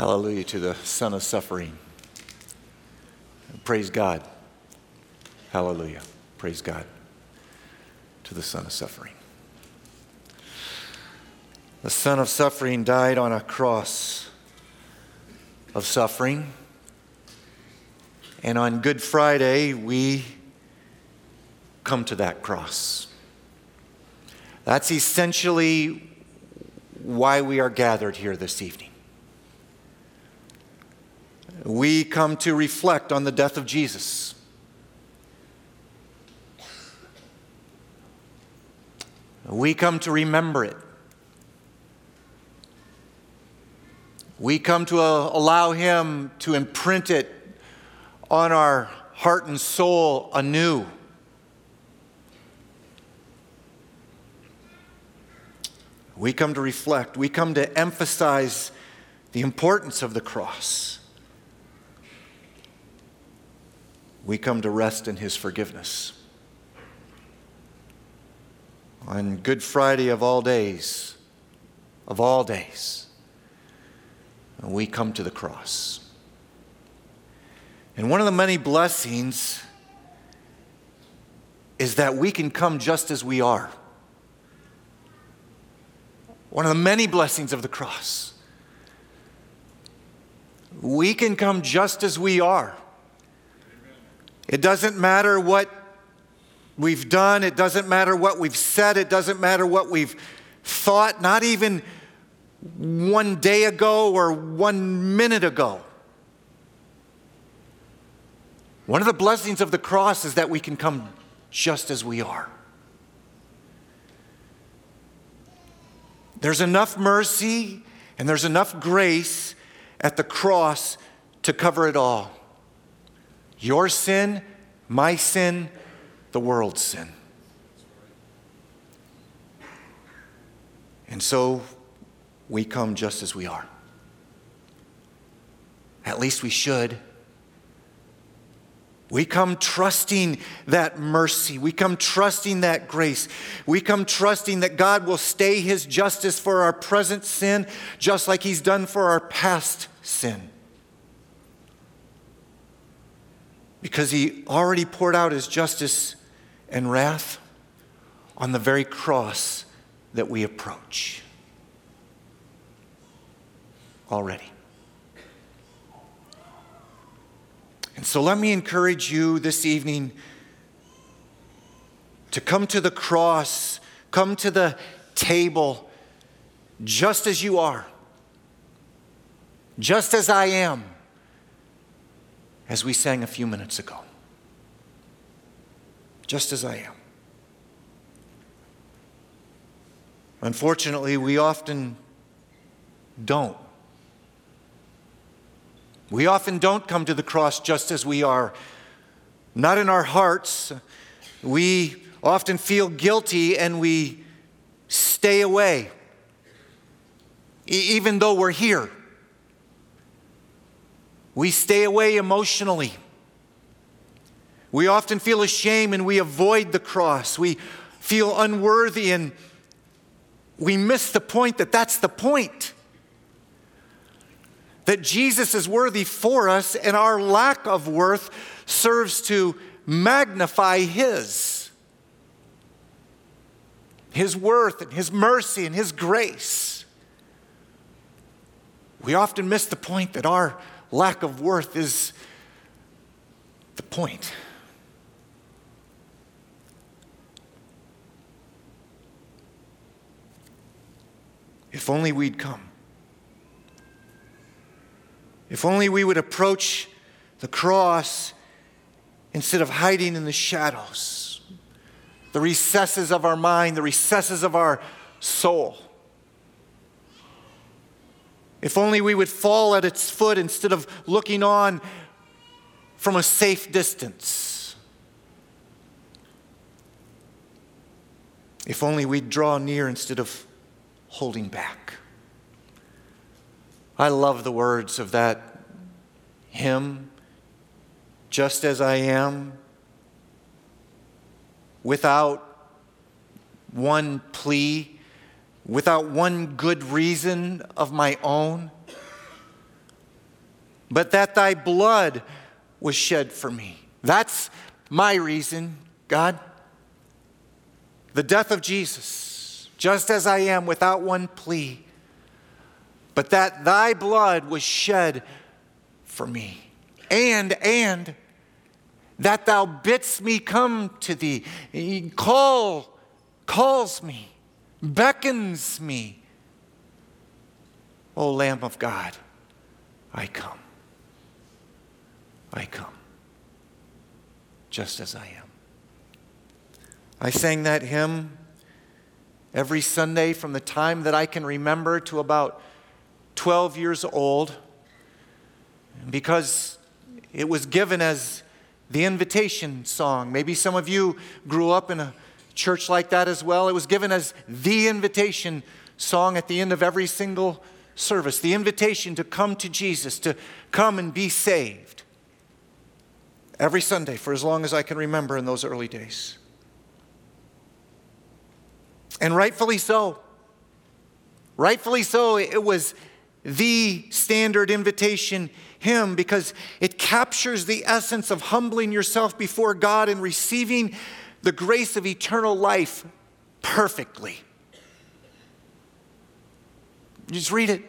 Hallelujah to the Son of Suffering. Praise God. Hallelujah. Praise God to the Son of Suffering. The Son of Suffering died on a cross of suffering. And on Good Friday, we come to that cross. That's essentially why we are gathered here this evening. We come to reflect on the death of Jesus. We come to remember it. We come to allow Him to imprint it on our heart and soul anew. We come to reflect. We come to emphasize the importance of the cross. We come to rest in His forgiveness. On Good Friday of all days, we come to the cross. And one of the many blessings is that we can come just as we are. One of the many blessings of the cross. We can come just as we are. It doesn't matter what we've done. It doesn't matter what we've said. It doesn't matter what we've thought, not even one day ago or 1 minute ago. One of the blessings of the cross is that we can come just as we are. There's enough mercy and there's enough grace at the cross to cover it all. Your sin, my sin, the world's sin. And so we come just as we are. At least we should. We come trusting that mercy. We come trusting that grace. We come trusting that God will stay His justice for our present sin, just like He's done for our past sin. Because He already poured out His justice and wrath on the very cross that we approach. Already. And so let me encourage you this evening to come to the cross, come to the table just as you are, just as I am. As we sang a few minutes ago, just as I am. Unfortunately, we often don't. We often don't come to the cross just as we are, not in our hearts. We often feel guilty and we stay away, even though we're here. We stay away emotionally. We often feel ashamed and we avoid the cross. We feel unworthy and we miss the point that that's the point. That Jesus is worthy for us and our lack of worth serves to magnify His worth and His mercy and His grace. We often miss the point that our lack of worth is the point. If only we'd come. If only we would approach the cross instead of hiding in the shadows, the recesses of our mind, the recesses of our soul. If only we would fall at its foot instead of looking on from a safe distance. If only we'd draw near instead of holding back. I love the words of that hymn, just as I am, without one plea. Without one good reason of my own, but that thy blood was shed for me. That's my reason, God. The death of Jesus, just as I am, without one plea, but that thy blood was shed for me. And that thou bidst me come to thee. He calls me, beckons me. O Lamb of God, I come. I come, just as I am. I sang that hymn every Sunday from the time that I can remember to about 12 years old, because it was given as the invitation song. Maybe some of you grew up in a church like that as well. It was given as the invitation song at the end of every single service, the invitation to come to Jesus, to come and be saved. Every Sunday for as long as I can remember in those early days. And rightfully so. Rightfully so, it was the standard invitation hymn because it captures the essence of humbling yourself before God and receiving the grace of eternal life perfectly. Just read it.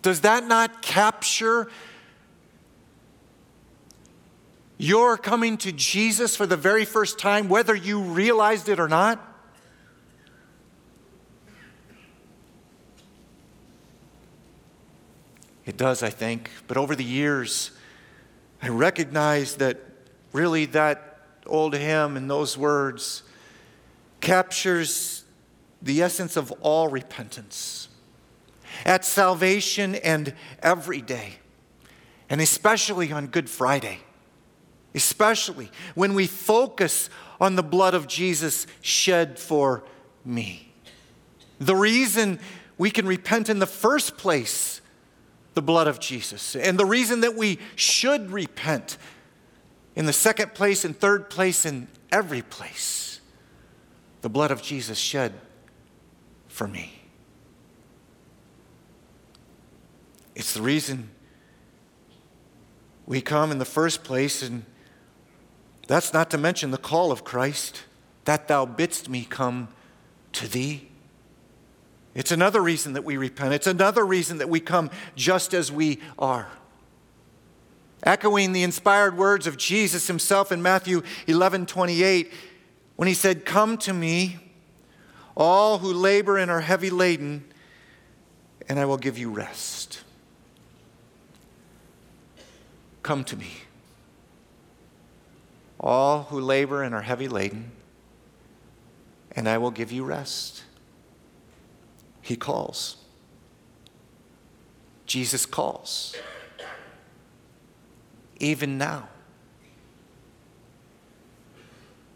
Does that not capture your coming to Jesus for the very first time, whether you realized it or not? It does, I think. But over the years, I recognized that really that old hymn and those words captures the essence of all repentance at salvation and every day, and especially on Good Friday. Especially when we focus on the blood of Jesus shed for me. The reason we can repent in the first place, the blood of Jesus. And the reason that we should repent in the second place and third place and every place, the blood of Jesus shed for me. It's the reason we come in the first place, and that's not to mention the call of Christ, that thou bidst me come to thee. It's another reason that we repent. It's another reason that we come just as we are. Echoing the inspired words of Jesus himself in Matthew 11:28, when he said, "Come to me, all who labor and are heavy laden, and I will give you rest." Come to me, all who labor and are heavy laden, and I will give you rest. He calls. Jesus calls. Even now.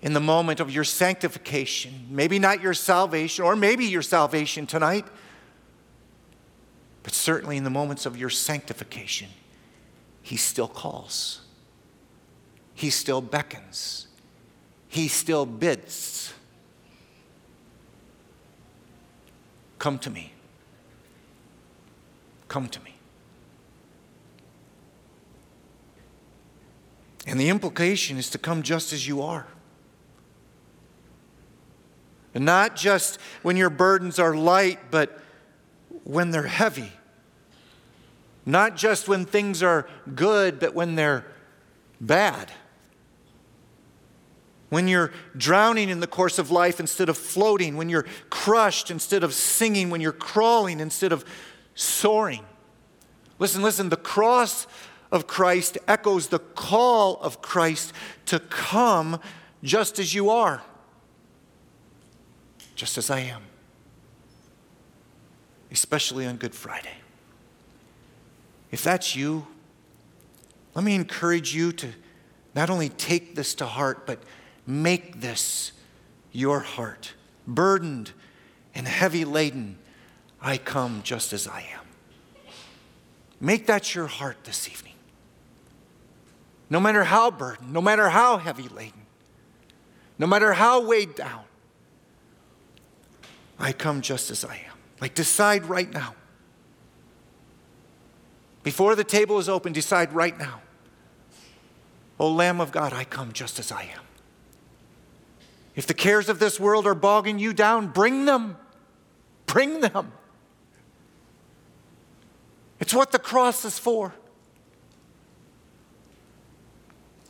In the moment of your sanctification, maybe not your salvation, or maybe your salvation tonight, but certainly in the moments of your sanctification, he still calls. He still beckons. He still bids. Come to me. Come to me. And the implication is to come just as you are. And not just when your burdens are light, but when they're heavy. Not just when things are good, but when they're bad. When you're drowning in the course of life instead of floating, when you're crushed instead of singing, when you're crawling instead of soaring. Listen, the cross of Christ echoes the call of Christ to come just as you are, just as I am, especially on Good Friday. If that's you, let me encourage you to not only take this to heart, but make this your heart. Burdened and heavy laden, I come just as I am. Make that your heart this evening. No matter how burdened, no matter how heavy laden, no matter how weighed down, I come just as I am. Like, decide right now. Before the table is open, decide right now. O Lamb of God, I come just as I am. If the cares of this world are bogging you down, bring them. Bring them. It's what the cross is for.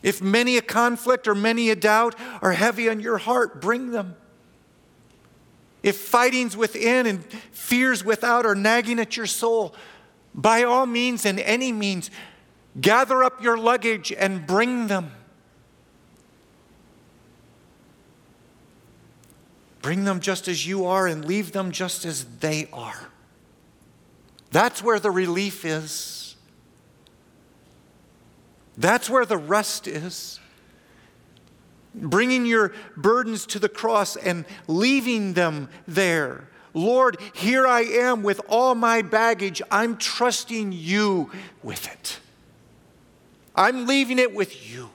If many a conflict or many a doubt are heavy on your heart, bring them. If fightings within and fears without are nagging at your soul, by all means and any means, gather up your luggage and bring them. Bring them just as you are and leave them just as they are. That's where the relief is. That's where the rest is. Bringing your burdens to the cross and leaving them there. Lord, here I am with all my baggage. I'm trusting you with it. I'm leaving it with you.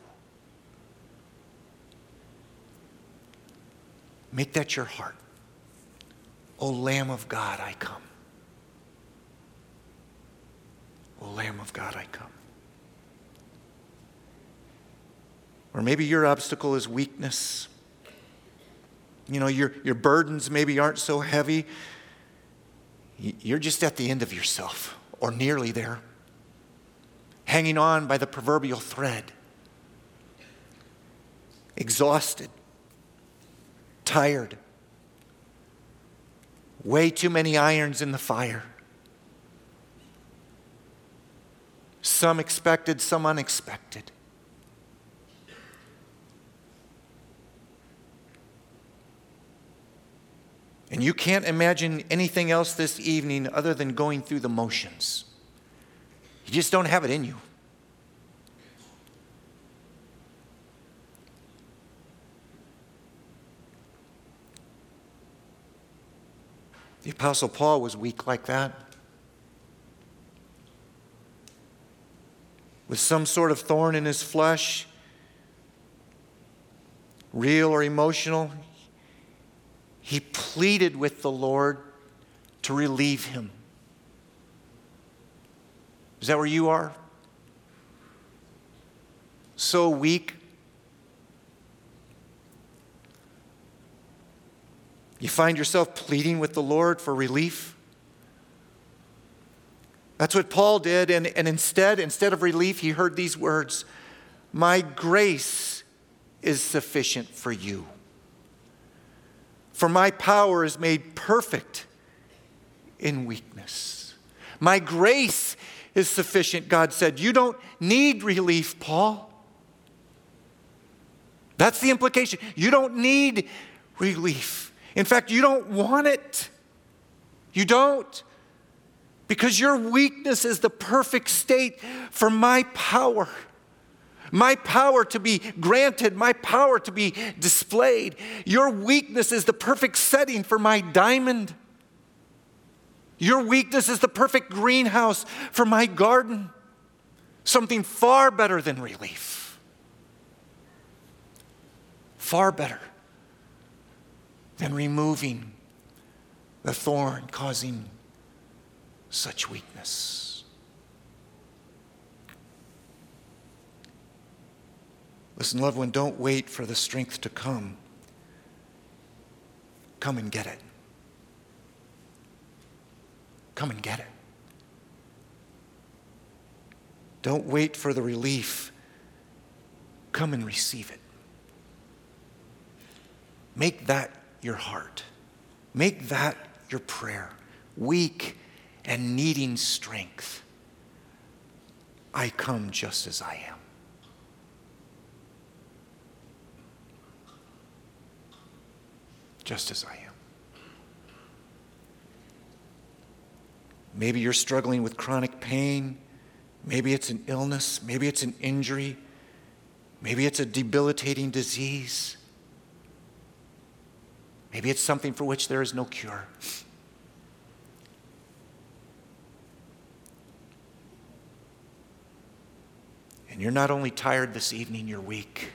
Make that your heart. O Lamb of God, I come. O Lamb of God, I come. Or maybe your obstacle is weakness. You know, your burdens maybe aren't so heavy. You're just at the end of yourself, or nearly there, hanging on by the proverbial thread, exhausted, tired, way too many irons in the fire. Some expected, some unexpected. And you can't imagine anything else this evening other than going through the motions. You just don't have it in you. The Apostle Paul was weak like that. With some sort of thorn in his flesh, real or emotional, he pleaded with the Lord to relieve him. Is that where you are? So weak. You find yourself pleading with the Lord for relief. That's what Paul did, and instead of relief, he heard these words, "My grace is sufficient for you. For my power is made perfect in weakness." My grace is sufficient, God said. You don't need relief, Paul. That's the implication. You don't need relief. In fact, you don't want it. You don't. Because your weakness is the perfect state for my power. My power to be granted, my power to be displayed. Your weakness is the perfect setting for my diamond. Your weakness is the perfect greenhouse for my garden. Something far better than relief. Far better than removing the thorn causing such weakness. Listen, loved one, don't wait for the strength to come. Come and get it. Come and get it. Don't wait for the relief. Come and receive it. Make that your heart. Make that your prayer. Weak and needing strength. I come just as I am. Just as I am. Maybe you're struggling with chronic pain. Maybe it's an illness. Maybe it's an injury. Maybe it's a debilitating disease. Maybe it's something for which there is no cure. And you're not only tired this evening, you're weak,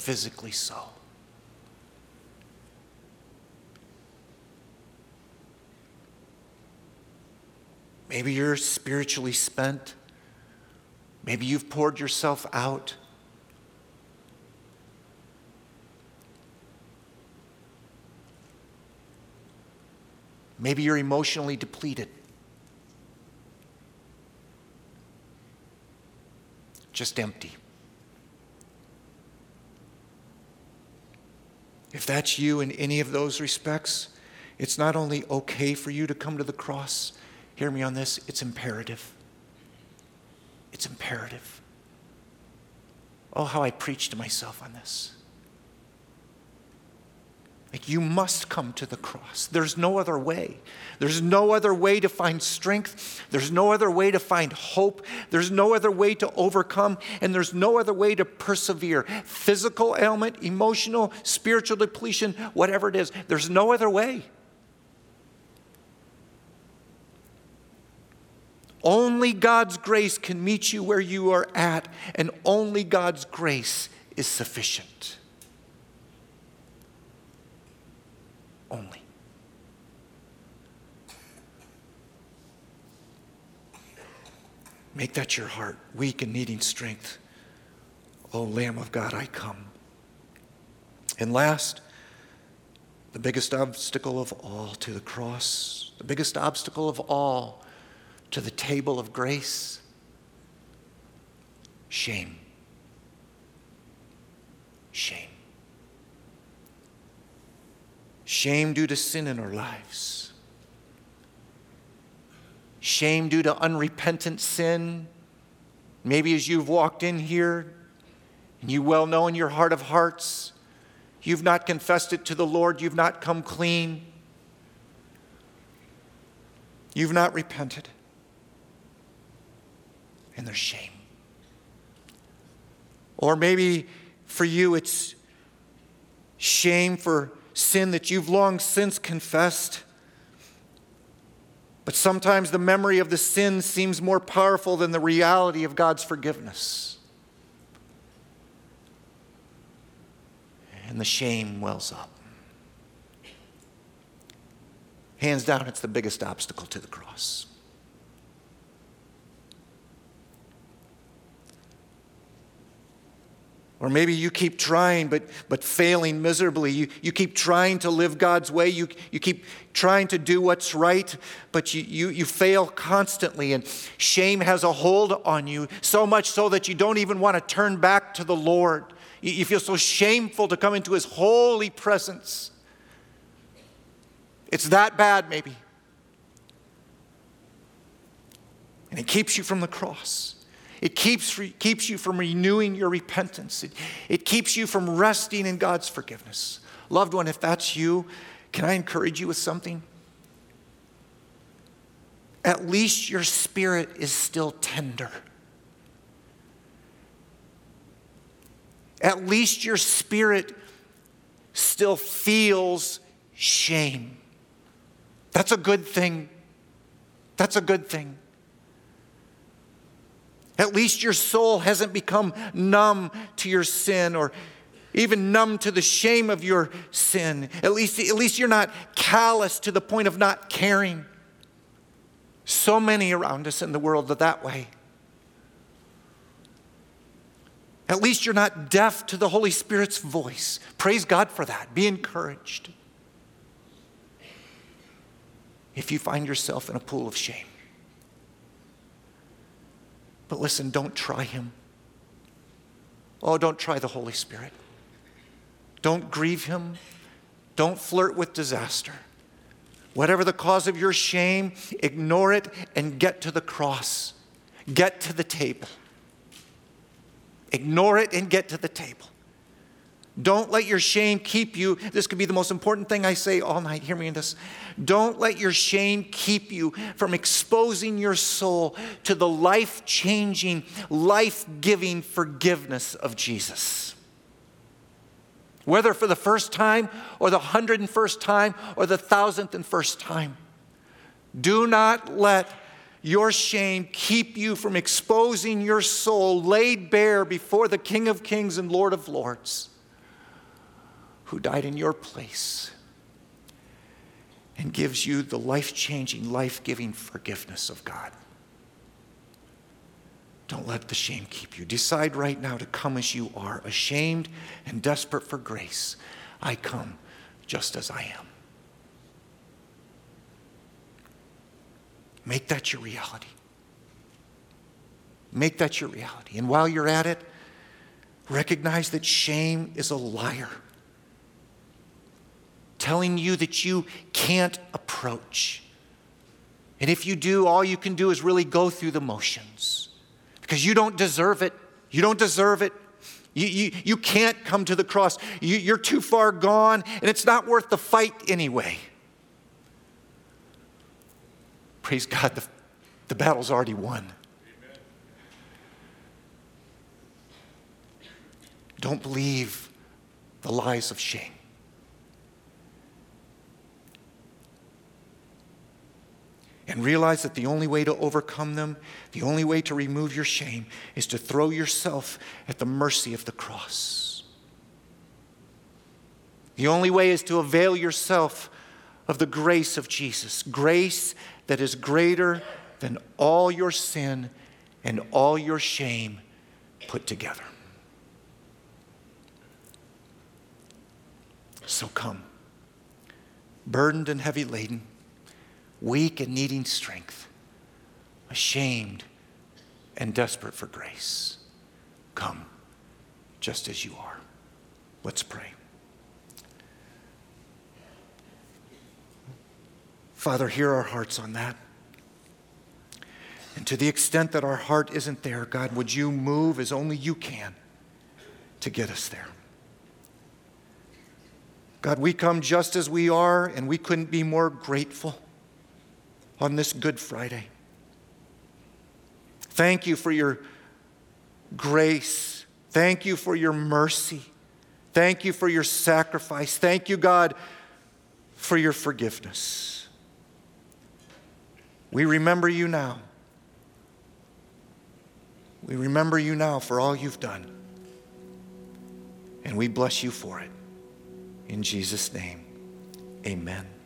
physically so. Maybe you're spiritually spent. Maybe you've poured yourself out. Maybe you're emotionally depleted. Just empty. If that's you in any of those respects, it's not only okay for you to come to the cross. Hear me on this. It's imperative. It's imperative. Oh, how I preach to myself on this. Like, you must come to the cross. There's no other way. There's no other way to find strength. There's no other way to find hope. There's no other way to overcome. And there's no other way to persevere. Physical ailment, emotional, spiritual depletion, whatever it is. There's no other way. Only God's grace can meet you where you are at. And only God's grace is sufficient. Only. Make that your heart, weak and needing strength. O Lamb of God, I come. And last, the biggest obstacle of all to the cross, the biggest obstacle of all to the table of grace, shame. Shame. Shame due to sin in our lives. Shame due to unrepentant sin. Maybe as you've walked in here, and you well know in your heart of hearts, you've not confessed it to the Lord, you've not come clean, you've not repented. And there's shame. Or maybe for you it's shame for sin that you've long since confessed. But sometimes the memory of the sin seems more powerful than the reality of God's forgiveness. And the shame wells up. Hands down, it's the biggest obstacle to the cross. Or maybe you keep trying but failing miserably. You keep trying to live God's way. You keep trying to do what's right, but you fail constantly. And shame has a hold on you, so much so that you don't even want to turn back to the Lord. You feel so shameful to come into His holy presence. It's that bad, maybe. And it keeps you from the cross. It keeps you from renewing your repentance. It keeps you from resting in God's forgiveness. Loved one, if that's you, can I encourage you with something? At least your spirit is still tender. At least your spirit still feels shame. That's a good thing. That's a good thing. At least your soul hasn't become numb to your sin or even numb to the shame of your sin. At least you're not callous to the point of not caring. So many around us in the world are that way. At least you're not deaf to the Holy Spirit's voice. Praise God for that. Be encouraged. If you find yourself in a pool of shame. But listen, don't try Him. Oh, don't try the Holy Spirit. Don't grieve Him. Don't flirt with disaster. Whatever the cause of your shame, ignore it and get to the cross. Get to the table. Ignore it and get to the table. Don't let your shame keep you. This could be the most important thing I say all night. Hear me in this. Don't let your shame keep you from exposing your soul to the life-changing, life-giving forgiveness of Jesus. Whether for the first time or the 101st time or the 1001st time. Do not let your shame keep you from exposing your soul laid bare before the King of Kings and Lord of Lords, who died in your place and gives you the life-changing, life-giving forgiveness of God. Don't let the shame keep you. Decide right now to come as you are, ashamed and desperate for grace. I come just as I am. Make that your reality. Make that your reality. And while you're at it, recognize that shame is a liar, telling you that you can't approach. And if you do, all you can do is really go through the motions, because you don't deserve it. You don't deserve it. You can't come to the cross. You're too far gone, and it's not worth the fight anyway. Praise God, the battle's already won. Amen. Don't believe the lies of shame. And realize that the only way to overcome them, the only way to remove your shame, is to throw yourself at the mercy of the cross. The only way is to avail yourself of the grace of Jesus, grace that is greater than all your sin and all your shame put together. So come, burdened and heavy laden, weak and needing strength, ashamed and desperate for grace. Come just as you are. Let's pray. Father, hear our hearts on that. And to the extent that our heart isn't there, God, would you move as only you can to get us there? God, we come just as we are, and we couldn't be more grateful on this Good Friday. Thank you for your grace. Thank you for your mercy. Thank you for your sacrifice. Thank you, God, for your forgiveness. We remember you now. We remember you now for all you've done. And we bless you for it. In Jesus' name, amen.